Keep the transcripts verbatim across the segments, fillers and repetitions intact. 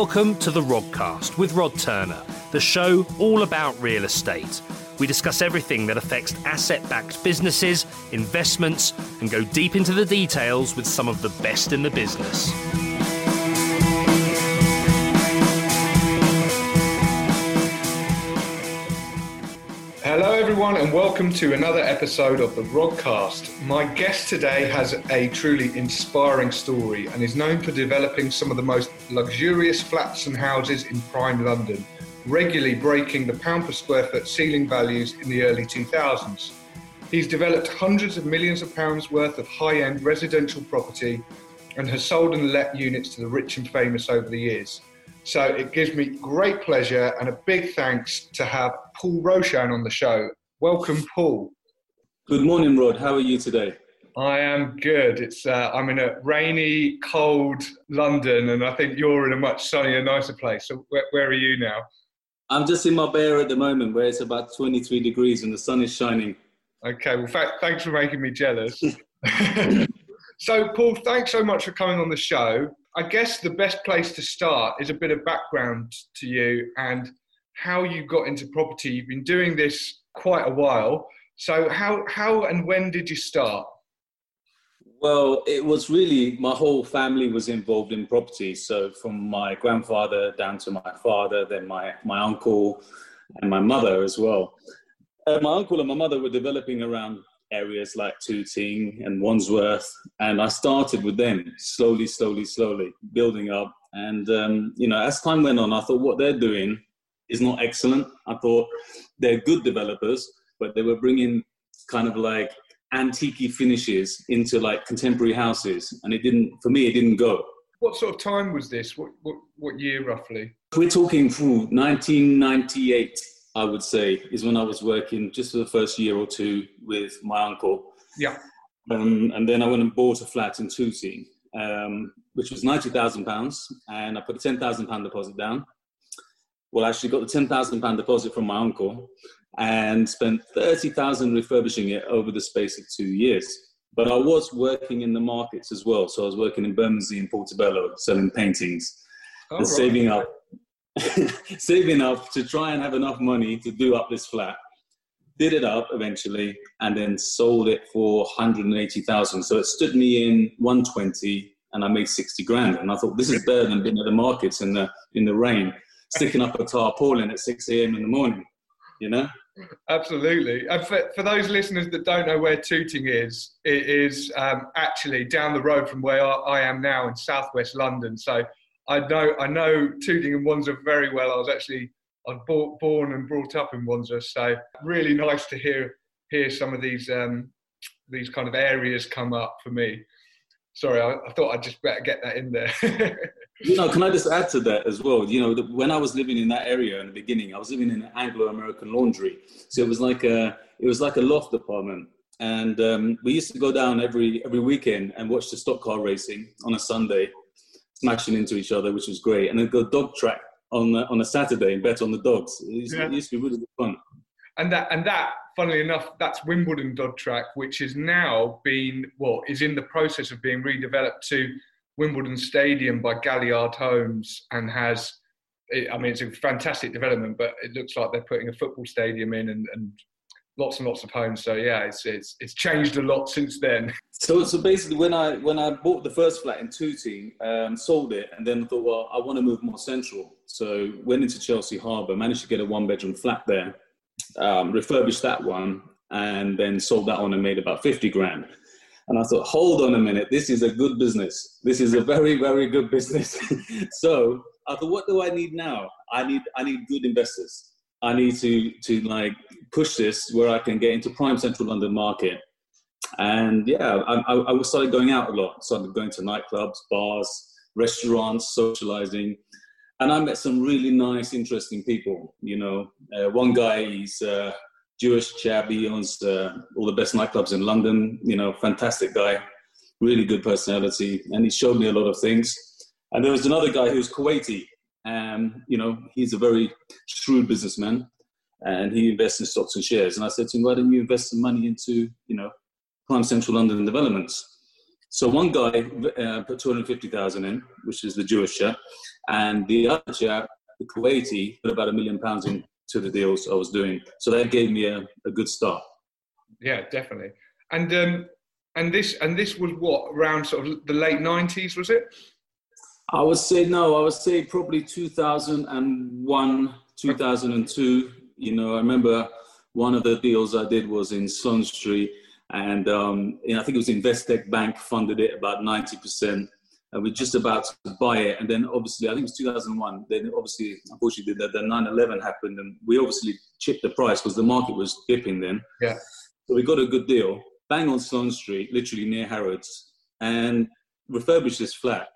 Welcome to the Rodcast with Rod Turner, the show all about real estate. We discuss everything that affects asset-backed businesses, investments, and go deep into the details with some of the best in the business. Hello everyone and welcome to another episode of the Rodcast. My guest today has a truly inspiring story and is known for developing some of the most luxurious flats and houses in prime London, regularly breaking the pound per square foot ceiling values in the early two thousands. He's developed hundreds of millions of pounds worth of high-end residential property and has sold and let units to the rich and famous over the years. So it gives me great pleasure and a big thanks to have Paul Roshan on the show. Welcome, Paul. Good morning, Rod. How are you today? I am good. It's uh, I'm in a rainy, cold London, and I think you're in a much sunnier, nicer place. So where, where are you now? I'm just in my bay area at the moment, where it's about twenty-three degrees and the sun is shining. Okay. Well, fa- thanks for making me jealous. So, Paul, thanks so much for coming on the show. I guess the best place to start is a bit of background to you and how you got into property. You've been doing this quite a while. So how how and when did you start? Well, it was really, my whole family was involved in property. So from my grandfather down to my father, then my, my uncle and my mother as well. Uh, my uncle and my mother were developing around areas like Tooting and Wandsworth, and I started with them slowly, slowly, slowly building up. And um, you know, as time went on, I thought what they're doing is not excellent. I thought they're good developers, but they were bringing kind of like antique finishes into like contemporary houses, and it didn't, for me, it didn't go. What sort of time was this? What what, what year roughly? We're talking through nineteen ninety-eight. I would say, is when I was working just for the first year or two with my uncle. Yeah. Um, and then I went and bought a flat in Tooting, um, which was ninety thousand pounds. And I put a ten thousand pounds deposit down. Well, I actually got the ten thousand pounds deposit from my uncle and spent thirty thousand pounds refurbishing it over the space of two years. But I was working in the markets as well. So I was working in Bermondsey and Portobello, selling paintings oh, and right. saving up. saving up to try and have enough money to do up this flat. Did it up eventually and then sold it for one hundred eighty thousand. So it stood me in one twenty and I made sixty grand. And I thought, this is better than being at the markets in the in the rain, sticking up a tarpaulin at six a.m. in the morning, you know? Absolutely. And for, for those listeners that don't know where Tooting is, it is um, actually down the road from where I am now in southwest London. So I know, I know Tooting and Wandsworth very well. I was actually, I was born, born and brought up in Wandsworth, so really nice to hear hear some of these um, these kind of areas come up for me. Sorry, I, I thought I'd just better get that in there. You know, can I just add to that as well? You know, the, when I was living in that area in the beginning, I was living in an Anglo-American laundry, so it was like a it was like a loft apartment, and um, we used to go down every every weekend and watch the stock car racing on a Sunday. Smashing into each other, which was great, and then go dog track on the, on a Saturday and bet on the dogs. It used, yeah. It used to be really good fun. And that, and that, funnily enough, that's Wimbledon dog track, which is now been well, is in the process of being redeveloped to Wimbledon Stadium by Galliard Homes, and has, I mean, it's a fantastic development, but it looks like they're putting a football stadium in and, and lots and lots of homes. So yeah, it's it's it's changed a lot since then. So so basically, when I when I bought the first flat in Tooting, um, sold it, and then thought, well, I want to move more central. So went into Chelsea Harbour, managed to get a one bedroom flat there, um, refurbished that one, and then sold that on and made about fifty grand. And I thought, hold on a minute, this is a good business. This is a very very good business. So I thought, what do I need now? I need I need good investors. I need to, to like push this where I can get into prime central London market. And yeah, I, I, I started going out a lot. Started going to nightclubs, bars, restaurants, socializing. And I met some really nice, interesting people. You know, uh, one guy, he's a Jewish chap. He owns uh, all the best nightclubs in London. You know, fantastic guy, really good personality. And he showed me a lot of things. And there was another guy who was Kuwaiti. Um, you know, he's a very shrewd businessman and he invests in stocks and shares. And I said to him, why don't you invest some money into, you know, prime central London developments? So one guy uh, put two hundred fifty thousand in, which is the Jewish chap, and the other chap, the Kuwaiti, put about a million pounds into the deals I was doing. So that gave me a, a good start. Yeah, definitely. And um, and this and this was what, around sort of the late nineties, was it? I would say no. I would say probably two thousand one, two thousand two. You know, I remember one of the deals I did was in Sloane Street, and um, you know, I think it was Investec Bank funded it about ninety percent, and we're just about to buy it. And then obviously, I think it was two thousand one. Then obviously, unfortunately, the, the nine eleven happened, and we obviously chipped the price because the market was dipping then. Yeah. So we got a good deal, bang on Sloane Street, literally near Harrods, and refurbished this flat.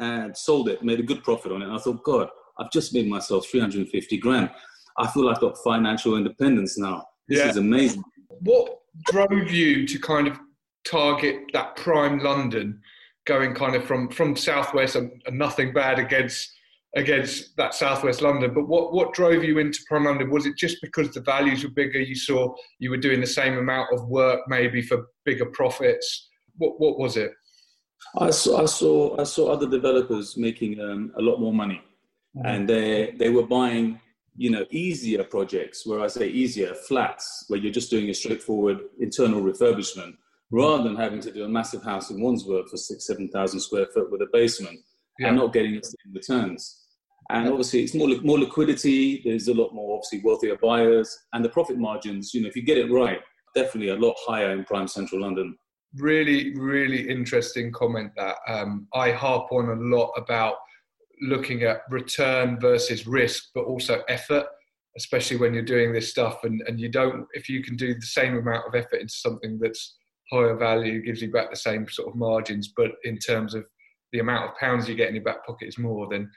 And sold it, made a good profit on it. And I thought, God, I've just made myself three hundred fifty grand. I feel I've got financial independence now. This yeah. is amazing. What drove you to kind of target that prime London, going kind of from, from Southwest, and, and nothing bad against against that Southwest London, but what, what drove you into prime London? Was it just because the values were bigger? You saw you were doing the same amount of work maybe for bigger profits. What what was it? I saw, I saw, I saw other developers making um, a lot more money, mm-hmm. and they they were buying, you know, easier projects. Where I say easier, flats, where you're just doing a straightforward internal refurbishment, rather than having to do a massive house in Wandsworth for six, seven thousand square foot with a basement, yeah. and not getting the same returns. And obviously, it's more more liquidity. There's a lot more obviously wealthier buyers, and the profit margins. You know, if you get it right, definitely a lot higher in prime central London. Really, really interesting comment that um, I harp on a lot about looking at return versus risk, but also effort, especially when you're doing this stuff. And, and you don't, if you can do the same amount of effort into something that's higher value, gives you back the same sort of margins, but in terms of the amount of pounds you get in your back pocket is more, then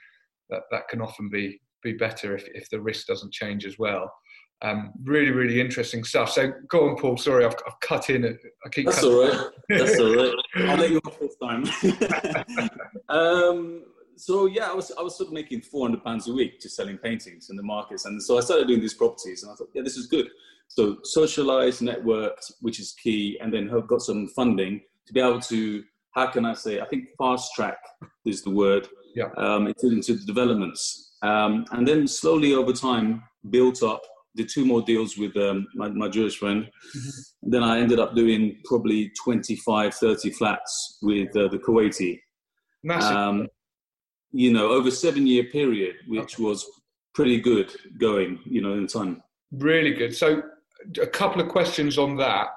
that, that can often be, be better if, if the risk doesn't change as well. Um, really, really interesting stuff. So go on, Paul. Sorry, I've, I've cut in. I keep. That's all right. That's all right. I'll let you off this time. um, so yeah, I was I was sort of making four hundred pounds a week just selling paintings in the markets, and so I started doing these properties, and I thought, yeah, this is good. So socialised, networked, which is key, and then have got some funding to be able to. How can I say? I think fast track is the word. Yeah. Um, into the developments, um, and then slowly over time built up. Did two more deals with um, my, my Jewish friend. Mm-hmm. Then I ended up doing probably twenty-five, thirty flats with uh, the Kuwaiti. Massive. Um, you know, over a seven-year period, which okay. was pretty good going, you know, in time. Really good. So a couple of questions on that.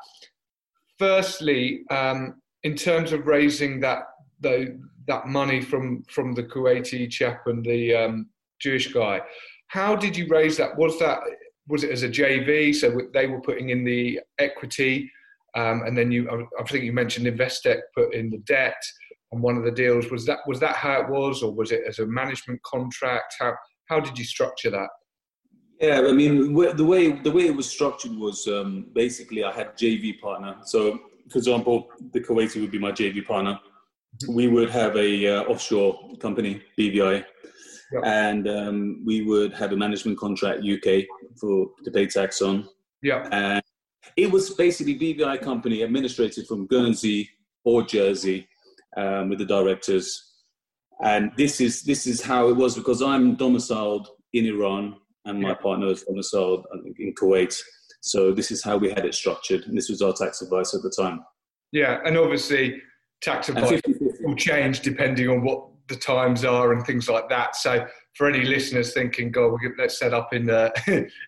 Firstly, um, in terms of raising that the, that money from, from the Kuwaiti chap and the um, Jewish guy, how did you raise that? Was that... Was it as a J V? So they were putting in the equity, um, and then you, I think you mentioned Investec put in the debt on one of the deals. Was that was that how it was, or was it as a management contract? How how did you structure that? Yeah, I mean the way the way it was structured was um, basically I had a J V partner. So, for example, the Kuwaiti would be my J V partner. We would have a uh, offshore company, B V I. Yep. And um, we would have a management contract U K for to pay tax on. Yeah. And it was basically B V I company administrated from Guernsey or Jersey um, with the directors. And this is this is how it was because I'm domiciled in Iran and my yep. partner is domiciled in Kuwait. So this is how we had it structured. And this was our tax advice at the time. Yeah. And obviously tax advice will change depending on what the times are and things like that. So for any listeners thinking, God, let's set up in uh,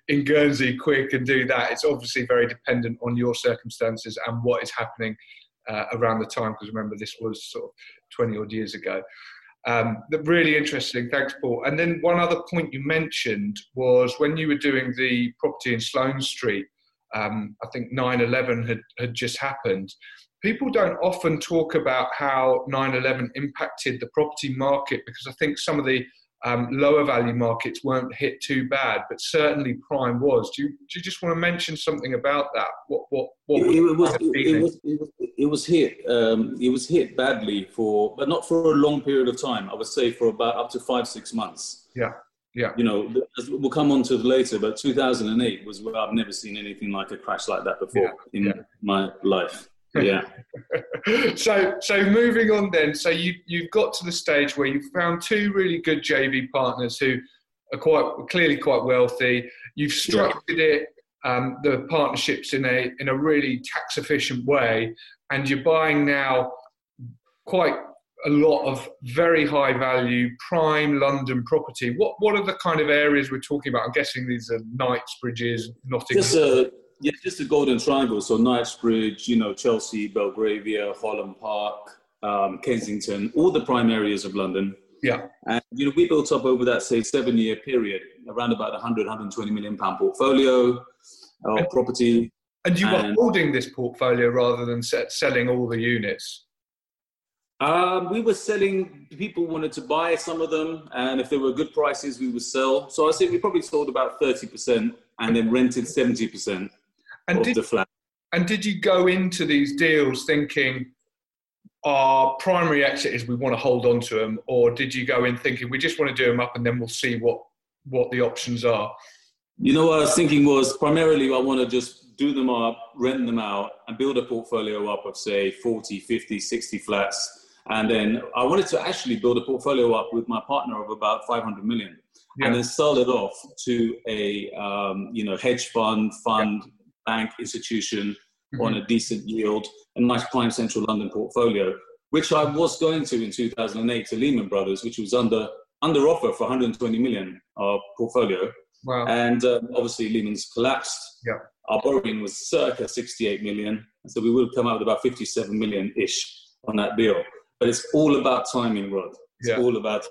in Guernsey quick and do that, it's obviously very dependent on your circumstances and what is happening uh, around the time, because remember this was sort of twenty odd years ago. Um, really interesting. Thanks, Paul. And then one other point you mentioned was when you were doing the property in Sloane Street, um, I think nine eleven had, had just happened. People don't often talk about how nine eleven impacted the property market because I think some of the um, lower value markets weren't hit too bad, but certainly prime was. Do you, do you just want to mention something about that? What what what it, was, it, was, it, was, it, was, it was hit um, it was hit badly for, but not for a long period of time. I would say for about up to five six months. Yeah, yeah. You know, we'll come on to it later, but two thousand eight was where I've never seen anything like a crash like that before yeah, in yeah. my life. Yeah. so so moving on then, so you, you've got to the stage where you've found two really good J V partners who are quite clearly quite wealthy. You've structured yeah. it, um, the partnerships in a in a really tax efficient way, and you're buying now quite a lot of very high value prime London property. What what are the kind of areas we're talking about? I'm guessing these are Knightsbridges, Nottingham. Just a, yeah, just a golden triangle. So Knightsbridge, you know, Chelsea, Belgravia, Holland Park, um, Kensington, all the prime areas of London. Yeah. And, you know, we built up over that, say, seven year period, around about one hundred, one hundred twenty million pound portfolio of uh, property. And you and, were holding this portfolio rather than set, selling all the units? Um, we were selling, people wanted to buy some of them, and if they were good prices, we would sell. So I say we probably sold about thirty percent and then rented seventy percent and of did, the flat. And did you go into these deals thinking our primary exit is we want to hold on to them, or did you go in thinking we just want to do them up and then we'll see what, what the options are? You know, what I was thinking was primarily I want to just do them up, rent them out, and build a portfolio up of, say, forty, fifty, sixty flats. And then I wanted to actually build a portfolio up with my partner of about five hundred million yeah. and then sell it off to a, um, you know, hedge fund, fund, yeah. bank institution mm-hmm. on a decent yield, a nice prime central London portfolio, which I was going to in two thousand eight to Lehman Brothers, which was under, under offer for one hundred twenty million uh, portfolio. Wow. And um, obviously Lehman's collapsed. Yeah. Our borrowing was circa sixty-eight million. And so we would have come out with about fifty-seven million-ish on that deal. But it's all about timing, Rod. It's yeah. all about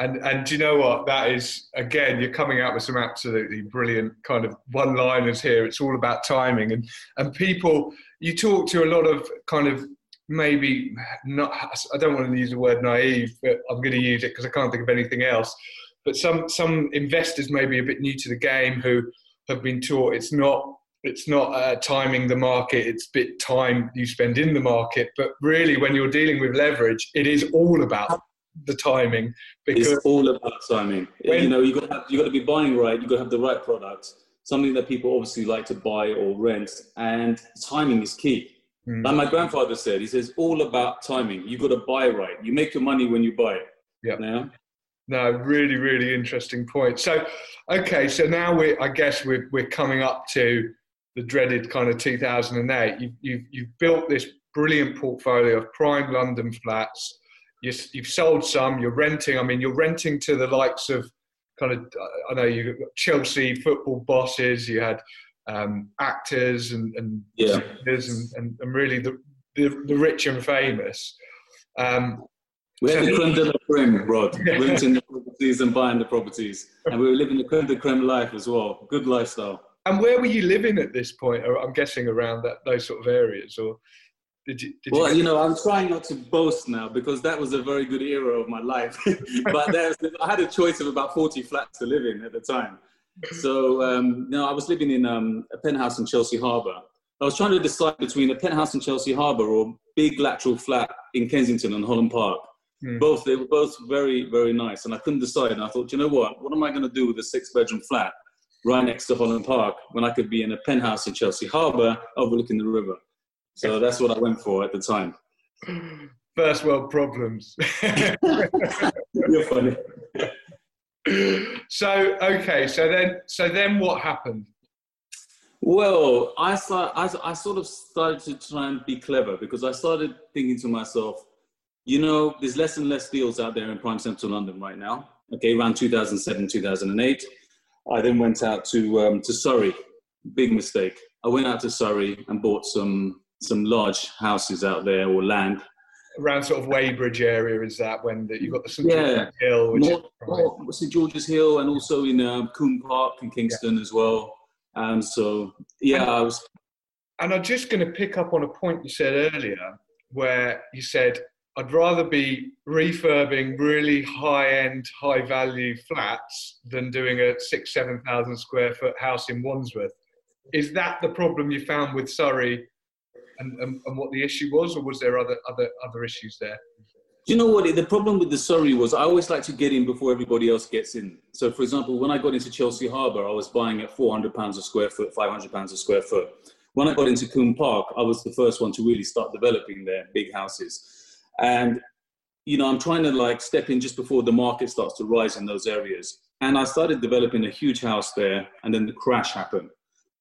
timing. And and do you know what? That is, again, you're coming out with some absolutely brilliant kind of one-liners here. It's all about timing. And and people, you talk to a lot of kind of maybe, not. I don't want to use the word naive, but I'm going to use it because I can't think of anything else. But some some investors may be a bit new to the game who have been taught it's not, It's not uh, timing the market, it's bit time you spend in the market. But really, when you're dealing with leverage, it is all about the timing. Because it's all about timing. When, you know, you've got, to have, you've got to be buying right, you've got to have the right product, something that people obviously like to buy or rent, and timing is key. Mm. Like my grandfather said, he says, all about timing. You've got to buy right. You make your money when you buy it. Yeah. You know? No, really, really interesting point. So, okay, so now we I guess we're we're coming up to the dreaded kind of two thousand eight. You've, you've, you've built this brilliant portfolio of prime London flats. You've, you've sold some, you're renting. I mean, you're renting to the likes of kind of, I know you've got Chelsea football bosses, you had um, actors and and, yeah. and, and and really the, the, the rich and famous. Um, we had so the creme de la creme, Rod. Renting the properties and buying the properties. And we were living the creme de creme life as well. Good lifestyle. And where were you living at this point? I'm guessing around that, those sort of areas, or did you? Did well, you, you know, I'm trying not to boast now because that was a very good era of my life. But there's, I had a choice of about forty flats to live in at the time. So, um, no, I was living in um, a penthouse in Chelsea Harbour. I was trying to decide between a penthouse in Chelsea Harbour or a big lateral flat in Kensington and Holland Park. Hmm. Both, they were both very, very nice, and I couldn't decide. And I thought, you know what? What am I going to do with a six-bedroom flat right next to Holland Park when I could be in a penthouse in Chelsea Harbour overlooking the river? So that's what I went for at the time. First world problems. You're funny. So, okay, so then so then what happened? Well, I, start, I, I sort of started to try and be clever because I started thinking to myself, you know, there's less and less deals out there in prime central London right now, okay, around two thousand seven, two thousand eight. I then went out to um, to Surrey. Big mistake. I went out to Surrey and bought some some large houses out there, or land. Around sort of Weybridge area, is that when the, you've got the Saint yeah. George's Hill? Which North, North, Saint George's Hill, and also in um, Coombe Park and Kingston yeah. as well. Um, so, yeah, and, I was... And I'm just going to pick up on a point you said earlier, where you said, I'd rather be refurbing really high-end, high-value flats than doing a six, seven thousand square foot house in Wandsworth. Is that the problem you found with Surrey, and, and, and what the issue was, or was there other other other issues there? Do you know what the problem with the Surrey was? I always like to get in before everybody else gets in. So, for example, when I got into Chelsea Harbour, I was buying at four hundred pounds a square foot, five hundred pounds a square foot. when I got into Coombe Park, I was the first one to really start developing their big houses. And, you know, I'm trying to like step in just before the market starts to rise in those areas. And I started developing a huge house there, and then the crash happened.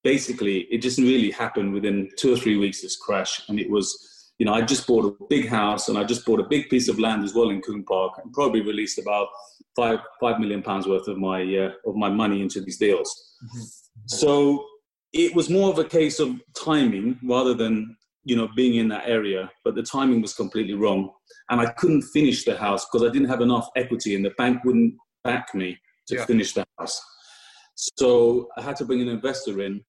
Basically, it just really happened within two or three weeks, this crash. And it was, you know, I just bought a big house, and I just bought a big piece of land as well in Coombe Park, and probably released about five, five million pounds worth of my, uh, of my money into these deals. Mm-hmm. So it was more of a case of timing rather than, you know, being in that area, but the timing was completely wrong. And I couldn't finish the house because I didn't have enough equity, and the bank wouldn't back me to yeah. finish the house. So I had to bring an investor in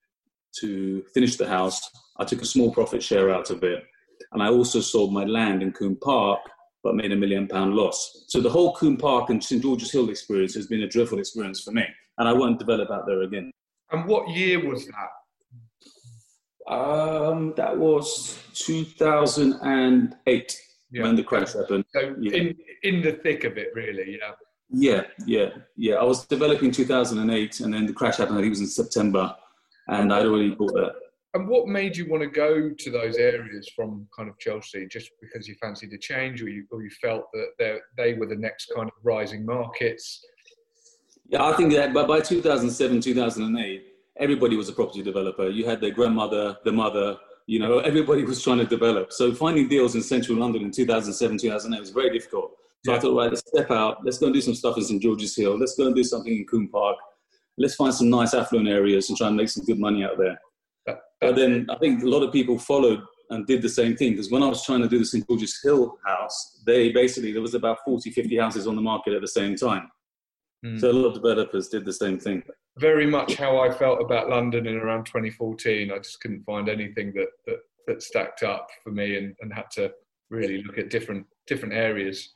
to finish the house. I took a small profit share out of it. And I also sold my land in Coombe Park, but made a million pound loss. So the whole Coombe Park and Saint George's Hill experience has been a dreadful experience for me. And I won't develop out there again. And what year was that? Um, that was two thousand eight yeah. when the crash happened. So yeah. in, in the thick of it, really, yeah. Yeah, yeah, yeah. I was developing in two thousand eight, and then the crash happened. I think it was in September, and I'd already bought it. And what made you want to go to those areas from kind of Chelsea? Just because you fancied a change, or you or you felt that they were the next kind of rising markets? Yeah, I think that by two thousand seven, two thousand eight, everybody was a property developer. You had their grandmother, their mother, you know, everybody was trying to develop. So finding deals in central London in two thousand seven, two thousand eight was very difficult. So I thought, right, let's step out. Let's go and do some stuff in Saint George's Hill. Let's go and do something in Coombe Park. Let's find some nice affluent areas and try and make some good money out there. But then I think a lot of people followed and did the same thing, because when I was trying to do the Saint George's Hill house, they basically, there was about forty, fifty houses on the market at the same time. Mm. So a lot of developers did the same thing. Very much how I felt about London in around twenty fourteen. I just couldn't find anything that that, that stacked up for me, and, and had to really look at different different areas.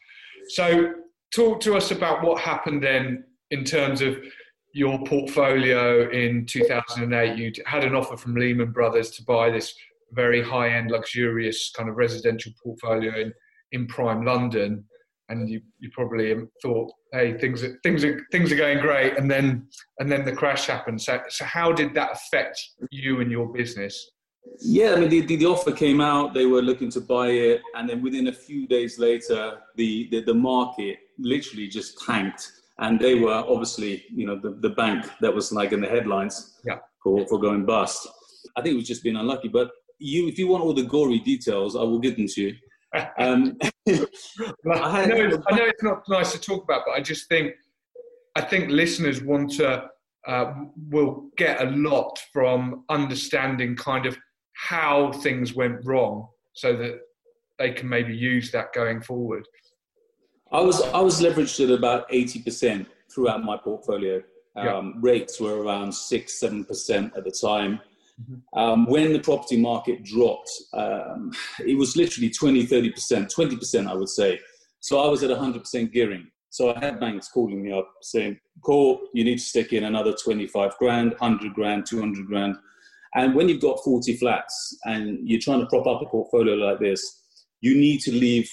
So talk to us about what happened then in terms of your portfolio in two thousand eight. You had an offer from Lehman Brothers to buy this very high-end, luxurious kind of residential portfolio in, in prime London. And you, you probably thought, hey, things are, things are, things are going great. And then, and then the crash happened. So, so how did that affect you and your business? Yeah, I mean, the, the, the offer came out, they were looking to buy it, and then within a few days later, the, the, the market literally just tanked, and they were obviously, you know, the, the bank that was like in the headlines yeah. for, for going bust. I think it was just being unlucky, but you, if you want all the gory details, I will give them to you. Um, I, had, I, know, I know it's not nice to talk about, but I just think, I think listeners want to, uh, will get a lot from understanding kind of how things went wrong, so that they can maybe use that going forward. I was I was leveraged at about eighty percent throughout my portfolio. Um, yeah. Rates were around six, seven percent at the time. Mm-hmm. Um, when the property market dropped, um, it was literally twenty, thirty percent, twenty percent I would say. So I was at one hundred percent gearing. So I had banks calling me up saying, Paul, you need to stick in another twenty-five grand, one hundred grand, two hundred grand. And when you've got forty flats and you're trying to prop up a portfolio like this, you need to leave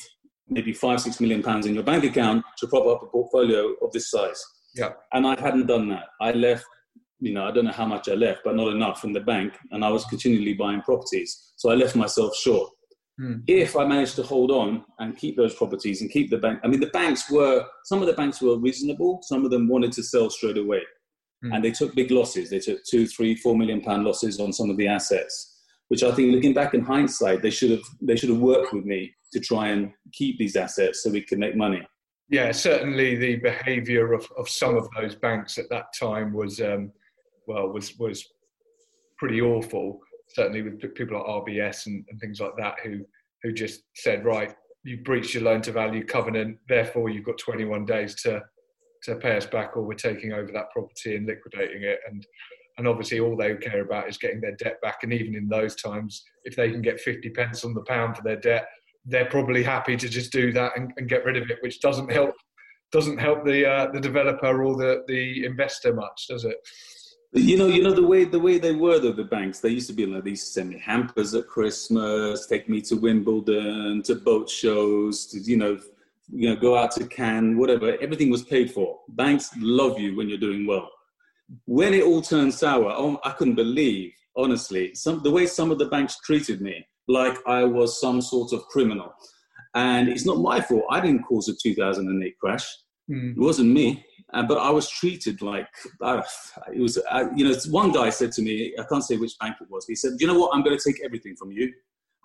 maybe five, six million pounds in your bank account to prop up a portfolio of this size. Yeah. And I hadn't done that. I left, you know, I don't know how much I left, but not enough in the bank. And I was continually buying properties. So I left myself short. Hmm. If I managed to hold on and keep those properties and keep the bank, I mean, the banks were, some of the banks were reasonable. Some of them wanted to sell straight away. And they took big losses. They took two, three, four million pound losses on some of the assets, which I think, looking back in hindsight, they should have they should have worked with me to try and keep these assets so we could make money. Yeah, certainly the behaviour of, of some of those banks at that time was um, well was was pretty awful. Certainly with people like R B S and, and things like that, who who just said, right, you've breached your loan to value covenant, therefore you've got twenty-one days to. to pay us back, or we're taking over that property and liquidating it. And and obviously all they care about is getting their debt back. And even in those times, if they can get fifty pence on the pound for their debt, they're probably happy to just do that and, and get rid of it, which doesn't help doesn't help the uh, the developer or the, the investor much, does it? You know, you know the way the way they were though, the banks, they used to be like, they used to send me hampers at Christmas, take me to Wimbledon, to boat shows, to, you know, you know, go out to Cannes, whatever. Everything was paid for. Banks love you when you're doing well. When it all turned sour, oh, I couldn't believe honestly. Some, the way some of the banks treated me, like I was some sort of criminal. And it's not my fault. I didn't cause the two thousand eight crash. Mm. It wasn't me. Uh, but I was treated like, uh, it was, uh, you know, one guy said to me, I can't say which bank it was. He said, you know what? I'm going to take everything from you.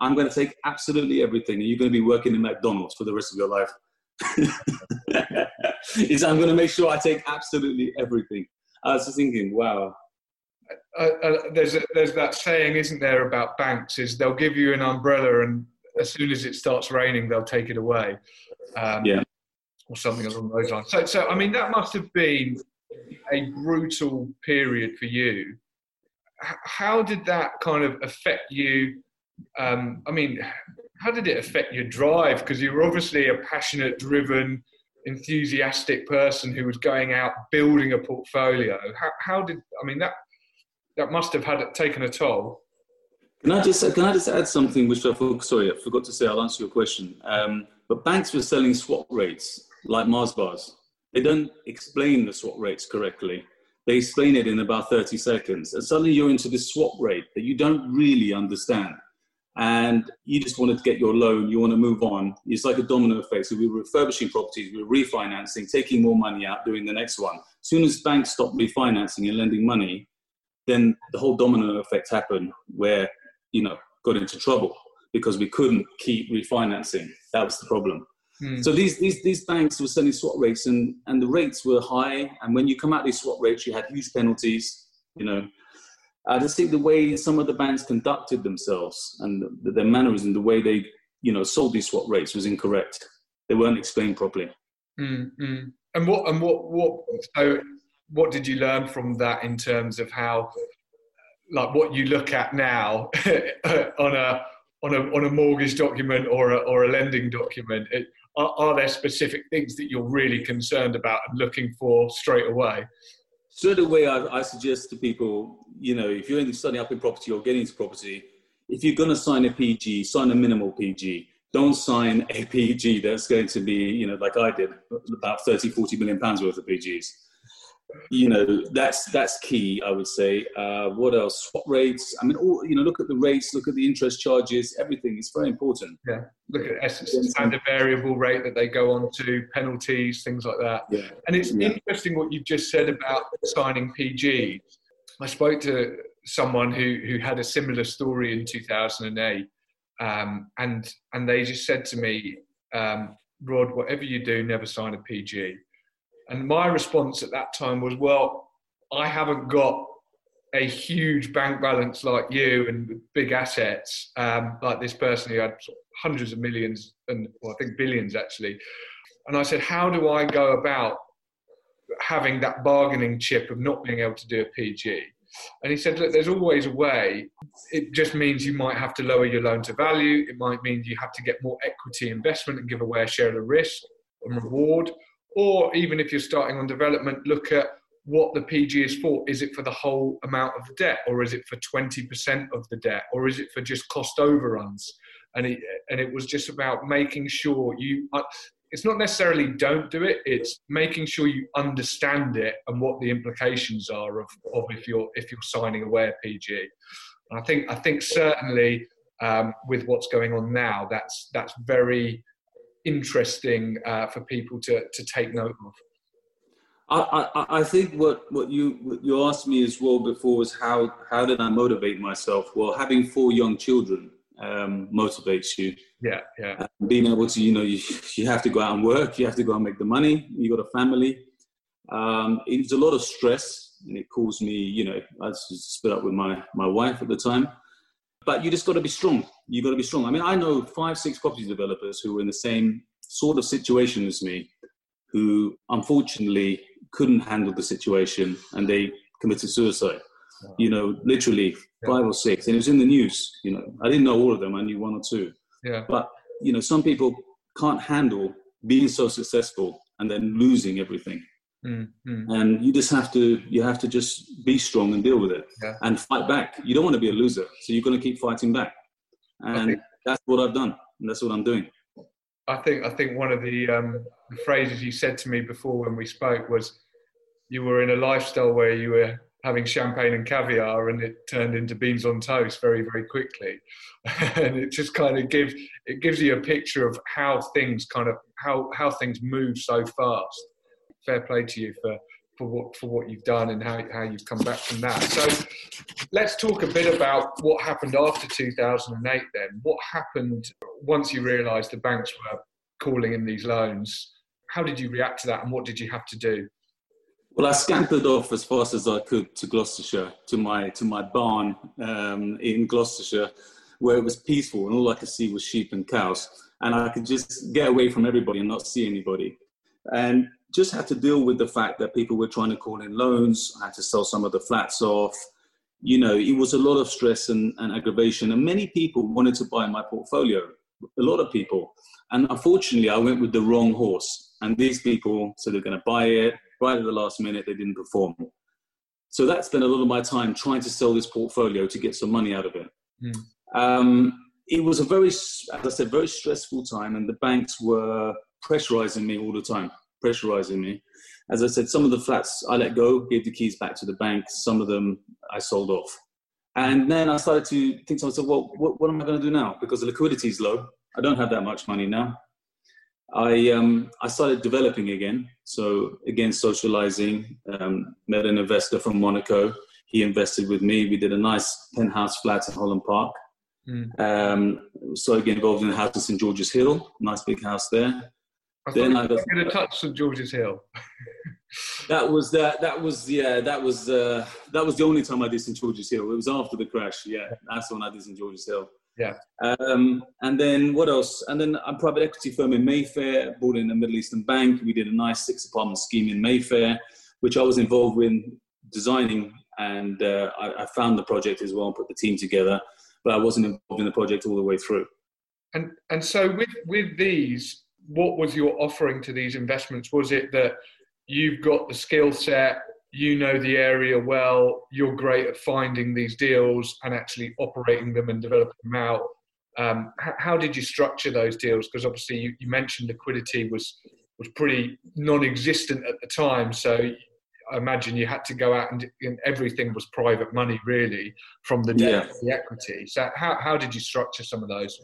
I'm going to take absolutely everything. And you're going to be working in McDonald's for the rest of your life. Is I'm going to make sure I take absolutely everything. I was just thinking, wow. Uh, uh, there's a, there's that saying, isn't there, about banks, is they'll give you an umbrella and as soon as it starts raining, they'll take it away. Um, yeah. Or something along those lines. So, so, I mean, that must have been a brutal period for you. H- how did that kind of affect you? Um, I mean, how did it affect your drive? Because you were obviously a passionate, driven, enthusiastic person who was going out building a portfolio. How, how did, I mean, that that must have had taken a toll. Can I just can I just add something which I forgot, sorry, I forgot to say, I'll answer your question. Um, but banks were selling swap rates like Mars bars. They don't explain the swap rates correctly. They explain it in about thirty seconds. And suddenly you're into this swap rate that you don't really understand. And you just wanted to get your loan. You want to move on. It's like a domino effect. So we were refurbishing properties, we were refinancing, taking more money out, doing the next one. As soon as banks stopped refinancing and lending money, then the whole domino effect happened where, you know, got into trouble because we couldn't keep refinancing. That was the problem. Mm. So these, these these banks were selling swap rates, and, and the rates were high. And when you come out of these swap rates, you had huge penalties, you know. I just think the way some of the banks conducted themselves and the, their mannerism, the way they, you know, sold these swap rates was incorrect. They weren't explained properly. Mm-hmm. And what and what what so what did you learn from that in terms of how, like, what you look at now on a on a on a mortgage document or a, or a lending document? It, are, are there specific things that you're really concerned about and looking for straight away? So the way I, I suggest to people, you know, if you're studying up in property or getting into property, if you're going to sign a P G, sign a minimal P G. Don't sign a P G that's going to be, you know, like I did, about thirty, forty million pounds worth of P Gs. You know, that's that's key, I would say. Uh, what else? Swap rates. I mean, all, you know, look at the rates, look at the interest charges, everything. It's very important. Yeah. Look at essence and the variable rate that they go on to, penalties, things like that. Yeah. And it's yeah. interesting what you've just said about signing P Gs. I spoke to someone who, who had a similar story in two thousand eight, um, and and they just said to me, um, Rod, whatever you do, never sign a P G. And my response at that time was, well, I haven't got a huge bank balance like you and big assets, um, like this person who had hundreds of millions and well, I think billions actually. And I said, how do I go about having that bargaining chip of not being able to do a P G? And he said, look, there's always a way. It just means you might have to lower your loan to value. It might mean you have to get more equity investment and give away a share of the risk and reward. Or even if you're starting on development, look at what the P G is for. Is it for the whole amount of the debt, or is it for twenty percent of the debt, or is it for just cost overruns? And it, and it was just about making sure you, it's not necessarily don't do it, it's making sure you understand it and what the implications are of, of if you're if you're signing away a P G. And I think I think certainly um, with what's going on now, that's that's very interesting uh, for people to, to take note of. I, I, I think what, what you what you asked me as well before was how, how did I motivate myself? Well, having four young children um, motivates you. Yeah, yeah. Uh, being able to, you know, you, you have to go out and work, you have to go and make the money, you got a family. Um, it was a lot of stress, and it caused me, you know, I just split up with my, my wife at the time. But you just got to be strong. You've got to be strong. I mean, I know five, six property developers who were in the same sort of situation as me, who unfortunately couldn't handle the situation and they committed suicide. Wow. You know, literally five or six. And it was in the news. You know, I didn't know all of them. I knew one or two. Yeah. But, you know, some people can't handle being so successful and then losing everything. Mm-hmm. And you just have to you have to just be strong and deal with it, yeah. and fight back. You don't want to be a loser, so you're going to keep fighting back, and think, that's what I've done, and that's what I'm doing. I think I think one of the, um, the phrases you said to me before when we spoke was, you were in a lifestyle where you were having champagne and caviar, and it turned into beans on toast very, very quickly. And it just kind of gives it gives you a picture of how things kind of how how things move so fast. Fair play to you for for what for what you've done and how how you've come back from that. So let's talk a bit about what happened after two thousand eight. Then what happened once you realised the banks were calling in these loans? How did you react to that, and what did you have to do? Well, I scampered off as fast as I could to Gloucestershire, to my to my barn um, in Gloucestershire, where it was peaceful and all I could see was sheep and cows. And I could just get away from everybody and not see anybody. And just had to deal with the fact that people were trying to call in loans. I had to sell some of the flats off. You know, it was a lot of stress and, and aggravation. And many people wanted to buy my portfolio, a lot of people. And unfortunately, I went with the wrong horse. And these people said they're going to buy it. Right at the last minute, they didn't perform. So that spent a lot of my time trying to sell this portfolio to get some money out of it. Mm. Um, it was a very, as I said, very stressful time, and the banks were pressurizing me all the time, pressurizing me. As I said, some of the flats I let go, gave the keys back to the bank. Some of them I sold off. And then I started to think to myself, well, what, what am I going to do now? Because the liquidity is low. I don't have that much money now. I um, I started developing again. So again, socializing, um, met an investor from Monaco. He invested with me. We did a nice penthouse flat in Holland Park. Mm. Um, so again, involved in the house in Saint George's Hill, nice big house there. I then I was going to touch Saint George's Hill. that was that. That was yeah. That was uh, that was the only time I did Saint George's Hill. It was after the crash. Yeah, that's when I did Saint George's Hill. Yeah. Um, and then what else? And then a private equity firm in Mayfair, bought in a Middle Eastern bank. We did a nice six apartment scheme in Mayfair, which I was involved in designing. And uh, I, I found the project as well and put the team together. But I wasn't involved in the project all the way through. And and so with, with these, what was your offering to these investments? Was it that you've got the skill set, you know the area well, you're great at finding these deals and actually operating them and developing them out? Um, h- how did you structure those deals? Because obviously you, you mentioned liquidity was was pretty non-existent at the time. So I imagine you had to go out and, and everything was private money really from the debt yeah. the equity. So how, how did you structure some of those?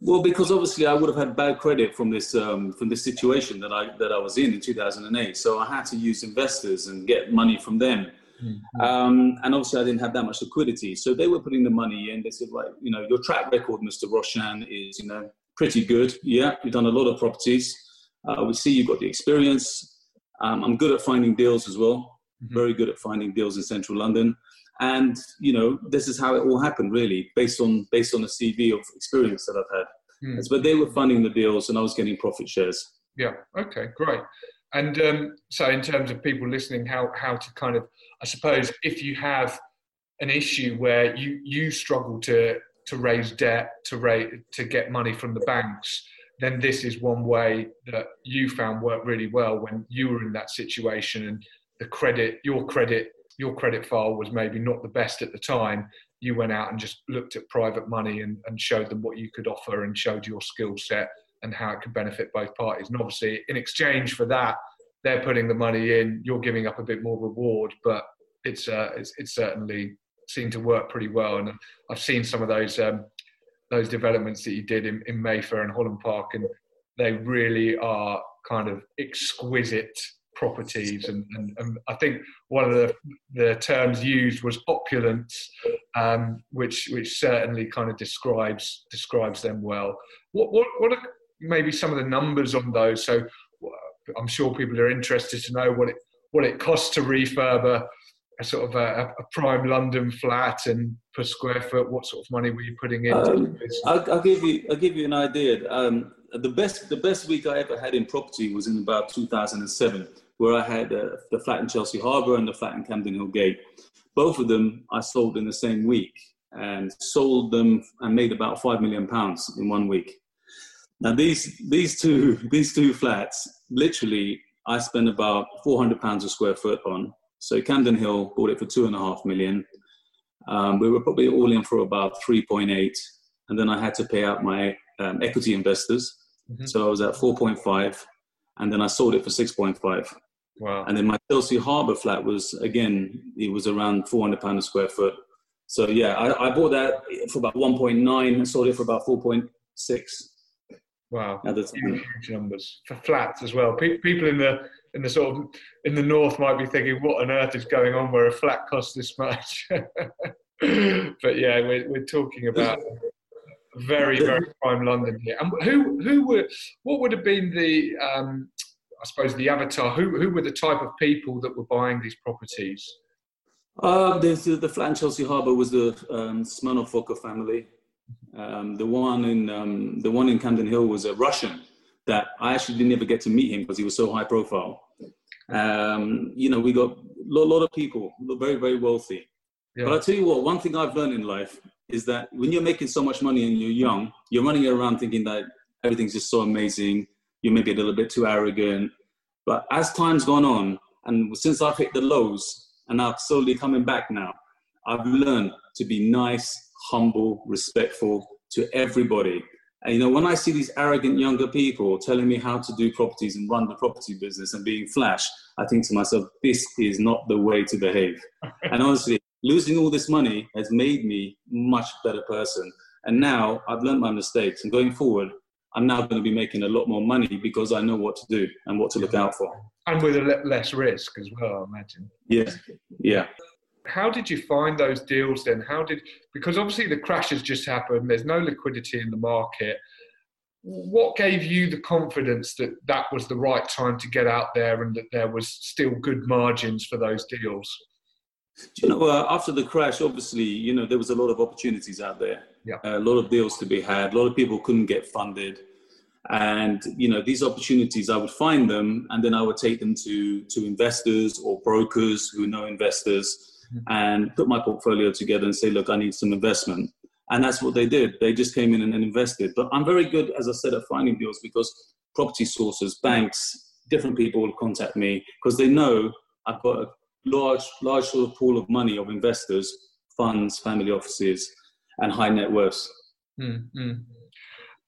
Well, because obviously I would have had bad credit from this um, from this situation that I that I was in in two thousand eight. So I had to use investors and get money from them. Mm-hmm. Um, and obviously I didn't have that much liquidity. So they were putting the money in. They said, like, you know, your track record, Mister Roshan, is, you know, pretty good. Yeah, you've done a lot of properties. Uh, we see you've got the experience. Um, I'm good at finding deals as well. Mm-hmm. Very good at finding deals in central London. And, you know, this is how it all happened, really, based on based on a C V of experience that I've had. Mm. But they were funding the deals and I was getting profit shares. Yeah. Okay, great. And um, so in terms of people listening, how, how to kind of, I suppose, if you have an issue where you, you struggle to, to raise debt, to, raise, to get money from the banks, then this is one way that you found worked really well when you were in that situation and the credit, your credit, your credit file was maybe not the best at the time. You went out and just looked at private money and, and showed them what you could offer and showed your skill set and how it could benefit both parties. And obviously, in exchange for that, they're putting the money in, you're giving up a bit more reward, but it's uh, it's, it's certainly seemed to work pretty well. And I've seen some of those um, those developments that you did in, in Mayfair and Holland Park, and they really are kind of exquisite properties, and, and, and I think one of the, the terms used was opulence, um, which which certainly kind of describes describes them well. What what what are maybe some of the numbers on those? So I'm sure people are interested to know what it what it costs to refurb a, a sort of a, a prime London flat, and per square foot, what sort of money were you putting in? Um, I'll, I'll give you I'll give you an idea. Um, the best the best week I ever had in property was in about two thousand seven. Where I had uh, the flat in Chelsea Harbour and the flat in Camden Hill Gate. Both of them I sold in the same week and sold them and made about five million pounds in one week. Now, these these two these two flats, literally, I spent about four hundred pounds a square foot on. So Camden Hill, bought it for two point five million pounds. Um, we were probably all in for about three point eight. And then I had to pay out my um, equity investors. Mm-hmm. So I was at four point five. And then I sold it for six point five. Wow. And then my Chelsea Harbour flat was, again, it was around four hundred pounds a square foot. So yeah, I, I bought that for about one point nine and sold it for about four point six. Wow. At the time. Huge, huge numbers for flats as well. Pe- people in the in the sort of in the north might be thinking, what on earth is going on where a flat costs this much? But yeah, we're we're talking about very, very prime London here. And who who were what would have been the um, I suppose the avatar? Who who were the type of people that were buying these properties? Uh, the the flat in Chelsea Harbour was the um, Smirnofokker family. Um, the one in um, the one in Camden Hill was a Russian that I actually didn't ever get to meet him because he was so high profile. Um, you know, we got a lot, lot of people, very, very wealthy. Yeah. But I tell you what, one thing I've learned in life is that when you're making so much money and you're young, you're running around thinking that everything's just so amazing. You're maybe a little bit too arrogant. But as time's gone on, and since I've hit the lows and I'm slowly coming back now, I've learned to be nice, humble, respectful to everybody. And, you know, when I see these arrogant younger people telling me how to do properties and run the property business and being flash, I think to myself, this is not the way to behave. And honestly, losing all this money has made me a much better person. And now I've learned my mistakes. And going forward, I'm now going to be making a lot more money because I know what to do and what to look out for. And with a le- less risk as well, I imagine. Yeah, yeah. How did you find those deals then? How did, because obviously the crash has just happened, there's no liquidity in the market. What gave you the confidence that that was the right time to get out there and that there was still good margins for those deals? You know, uh, after the crash, obviously, you know, there was a lot of opportunities out there. Yeah. A lot of deals to be had. A lot of people couldn't get funded. And, you know, these opportunities, I would find them and then I would take them to, to investors or brokers who know investors. And put my portfolio together and say, look, I need some investment. And that's what they did. They just came in and invested. But I'm very good, as I said, at finding deals because property sources, banks, different people will contact me because they know I've got a large, large sort of pool of money of investors, funds, family offices, and high net worths. Mm-hmm.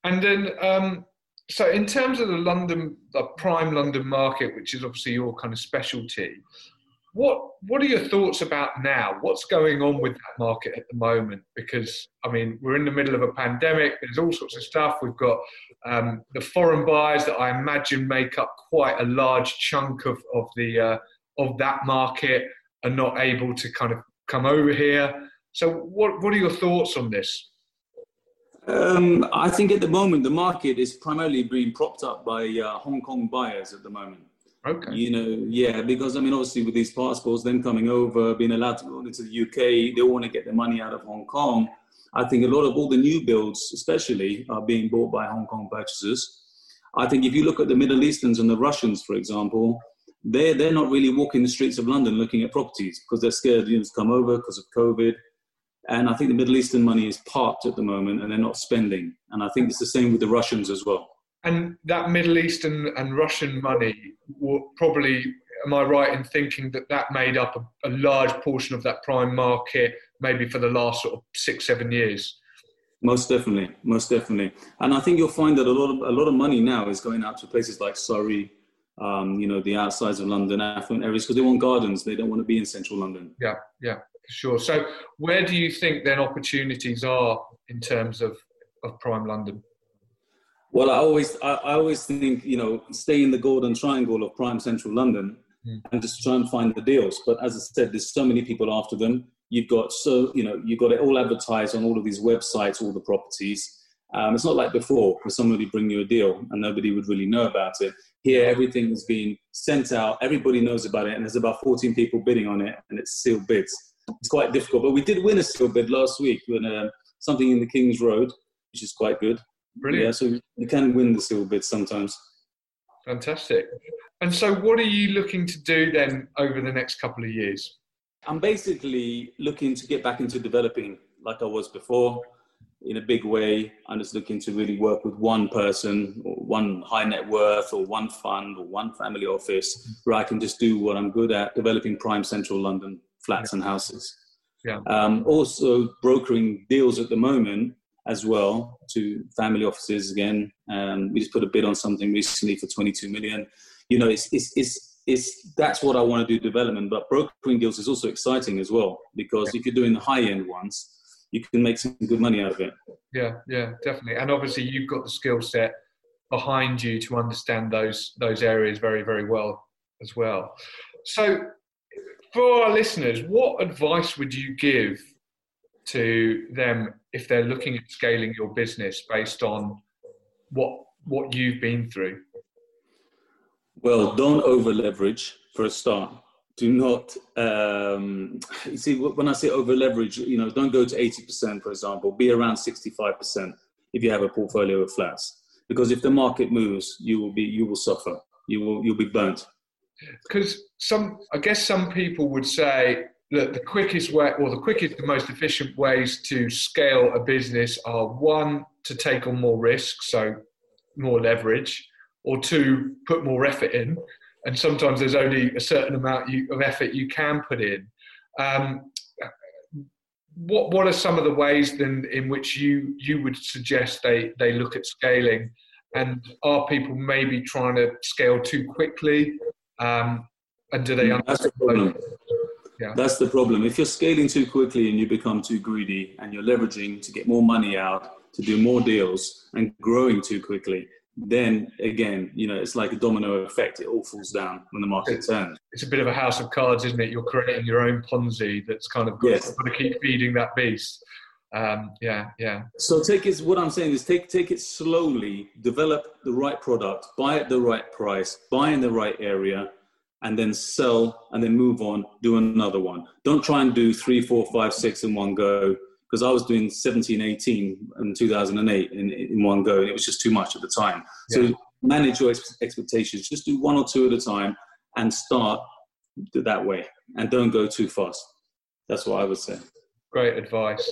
And then, um, so in terms of the London, the prime London market, which is obviously your kind of specialty, What what are your thoughts about now? What's going on with that market at the moment? Because, I mean, we're in the middle of a pandemic. There's all sorts of stuff. We've got um, the foreign buyers that I imagine make up quite a large chunk of, of, the, uh, of that market are not able to kind of come over here. So what what are your thoughts on this? Um, I think at the moment, the market is primarily being propped up by uh, Hong Kong buyers at the moment. Okay. You know, yeah, because, I mean, obviously with these passports, them coming over, being allowed to go into the U K, they want to get their money out of Hong Kong. I think a lot of all the new builds, especially, are being bought by Hong Kong purchasers. I think if you look at the Middle Easterns and the Russians, for example, they're, they're not really walking the streets of London looking at properties because they're scared to come over because of COVID. And I think the Middle Eastern money is parked at the moment and they're not spending. And I think it's the same with the Russians as well. And that Middle Eastern and Russian money, probably, am I right in thinking that that made up a, a large portion of that prime market, maybe for the last sort of six, seven years? Most definitely, most definitely. And I think you'll find that a lot of a lot of money now is going out to places like Surrey, um, you know, the outsides of London, affluent areas, because they want gardens. They don't want to be in central London. Yeah, yeah, sure. So where do you think then opportunities are in terms of, of prime London? Well, I always, I, I always think, you know, stay in the golden triangle of prime central London mm. and just try and find the deals. But as I said, there's so many people after them. You've got so, you know, you've got it all advertised on all of these websites, all the properties. Um, it's not like before where somebody bring you a deal and nobody would really know about it. Here, everything is being sent out. Everybody knows about it. And there's about fourteen people bidding on it and it's sealed bids. It's quite difficult, but we did win a sealed bid last week when uh, something in the King's Road, which is quite good. Brilliant. Yeah, so you can win the silver bid sometimes. Fantastic. And so what are you looking to do then over the next couple of years? I'm basically looking to get back into developing like I was before in a big way. I'm just looking to really work with one person or one high net worth or one fund or one family office where I can just do what I'm good at, developing prime central London flats yeah. and houses. Yeah. Um, also brokering deals at the moment as well to family offices again. Um, we just put a bid on something recently for twenty-two million. You know, it's, it's, it's it's that's what I want to do, development. But brokering deals is also exciting as well, because if you're doing the high-end ones, you can make some good money out of it. Yeah, yeah, definitely. And obviously you've got the skill set behind you to understand those those areas very, very well as well. So for our listeners, what advice would you give to them if they're looking at scaling your business based on what what you've been through? Well, don't over leverage for a start. Do not, um, you see, when I say over leverage, you know, don't go to eighty percent, for example. Be around sixty-five percent if you have a portfolio of flats, because if the market moves, you will be, you will suffer. You will, you'll be burnt. Because some, I guess some people would say, look, the quickest way, or the quickest, the most efficient ways to scale a business are one, to take on more risk, so more leverage, or two, put more effort in. And sometimes there's only a certain amount you, of effort you can put in. Um, what what are some of the ways then in which you you would suggest they, they look at scaling? And are people maybe trying to scale too quickly? Um, and do they understand? That's the problem. Yeah. That's the problem. If you're scaling too quickly and you become too greedy and you're leveraging to get more money out, to do more deals and growing too quickly, then again, you know, it's like a domino effect. It all falls down when the market turns. It's a bit of a house of cards, isn't it? You're creating your own Ponzi that's kind of got, yes. got to keep feeding that beast. Um, yeah, yeah. So take it, what I'm saying is take take it slowly, develop the right product, buy at the right price, buy in the right area, and then sell, and then move on, do another one. Don't try and do three, four, five, six in one go. Because I was doing seventeen, eighteen in two thousand eight in, in one go, and it was just too much at the time. Yeah. So manage your ex- expectations. Just do one or two at a time and start that way. And don't go too fast. That's what I would say. Great advice.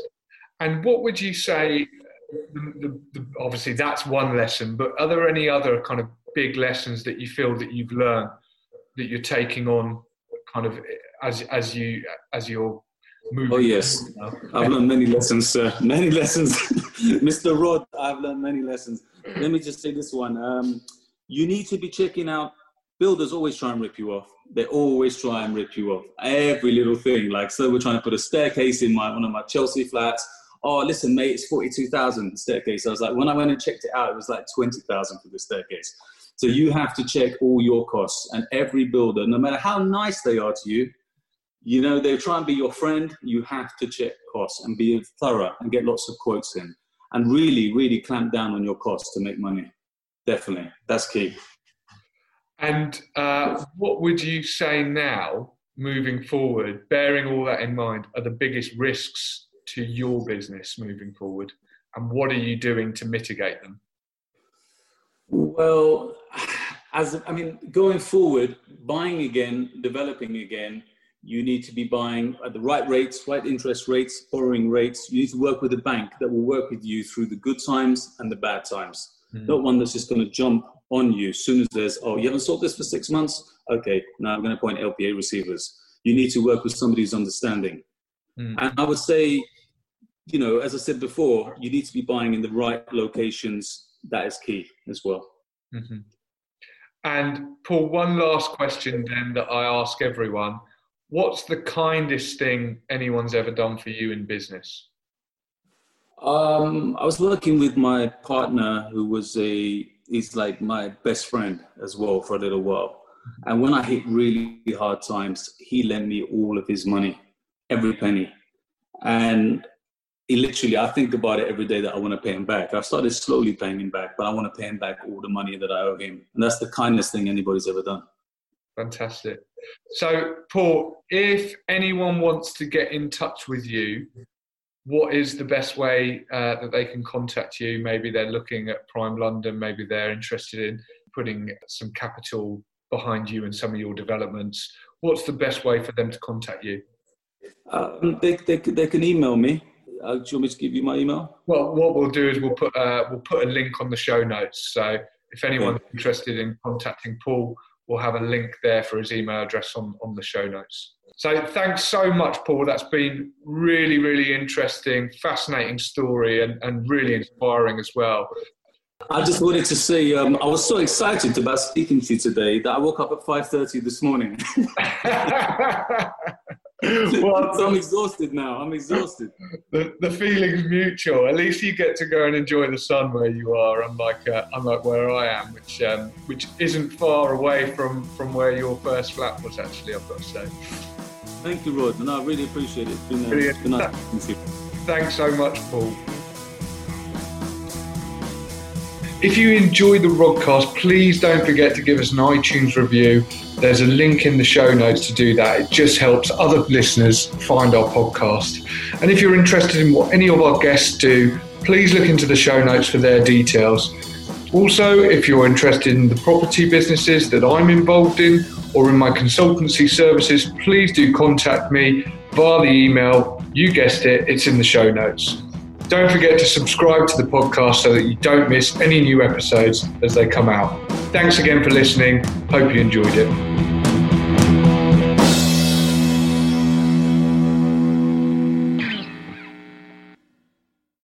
And what would you say, the, the, the, obviously that's one lesson, but are there any other kind of big lessons that you feel that you've learned that you're taking on kind of as as you, as you're, Moving. Oh yes, I've learned many lessons, sir. Many lessons, Mister Rod. I've learned many lessons. Let me just say this one: um, you need to be checking out. Builders always try and rip you off. They always try and rip you off. Every little thing. Like, so we're trying to put a staircase in my one of my Chelsea flats. Oh, listen, mate, it's forty-two thousand staircase. I was like, when I went and checked it out, it was like twenty thousand for the staircase. So you have to check all your costs. And every builder, no matter how nice they are to you, you know, they try and be your friend. You have to check costs and be thorough and get lots of quotes in and really, really clamp down on your costs to make money. Definitely. That's key. And uh, what would you say now, moving forward, bearing all that in mind, are the biggest risks to your business moving forward? And what are you doing to mitigate them? Well, as I mean, going forward, buying again, developing again, you need to be buying at the right rates, right interest rates, borrowing rates. You need to work with a bank that will work with you through the good times and the bad times. Mm. Not one that's just going to jump on you as soon as there's, oh, you haven't sold this for six months? Okay, now I'm going to appoint L P A receivers. You need to work with somebody who's understanding. Mm. And I would say, you know, as I said before, you need to be buying in the right locations. That is key as well. Mm-hmm. And Paul, one last question then that I ask everyone. What's the kindest thing anyone's ever done for you in business? Um, I was working with my partner who was a, he's like my best friend as well for a little while. And when I hit really hard times, he lent me all of his money, every penny. And he literally, I think about it every day that I want to pay him back. I've started slowly paying him back, but I want to pay him back all the money that I owe him. And that's the kindest thing anybody's ever done. Fantastic. So, Paul, if anyone wants to get in touch with you, what is the best way uh, that they can contact you? Maybe they're looking at Prime London. Maybe they're interested in putting some capital behind you and some of your developments. What's the best way for them to contact you? Um, they, they, they can email me. Uh, do you want me to give you my email? Well, what we'll do is we'll put uh, we'll put a link on the show notes. So if anyone's okay. interested in contacting Paul, we'll have a link there for his email address on, on the show notes. So thanks so much, Paul. That's been really, really interesting, fascinating story and, and really inspiring as well. I just wanted to say, um, I was so excited about speaking to you today that I woke up at five thirty this morning. Well, so I'm exhausted now. I'm exhausted. The, the feeling's mutual. At least you get to go and enjoy the sun where you are, unlike, uh, unlike where I am, which um, which isn't far away from, from where your first flat was, actually, I've got to say. Thank you, Rod, and I really appreciate it. It's been, uh, it's been nice talking to you. Thanks so much, Paul. If you enjoy the Rodcast, please don't forget to give us an iTunes review. There's a link in the show notes to do that. It just helps other listeners find our podcast. And if you're interested in what any of our guests do, please look into the show notes for their details. Also, if you're interested in the property businesses that I'm involved in or in my consultancy services, please do contact me via the email. You guessed it, it's in the show notes. Don't forget to subscribe to the podcast so that you don't miss any new episodes as they come out. Thanks again for listening. Hope you enjoyed it.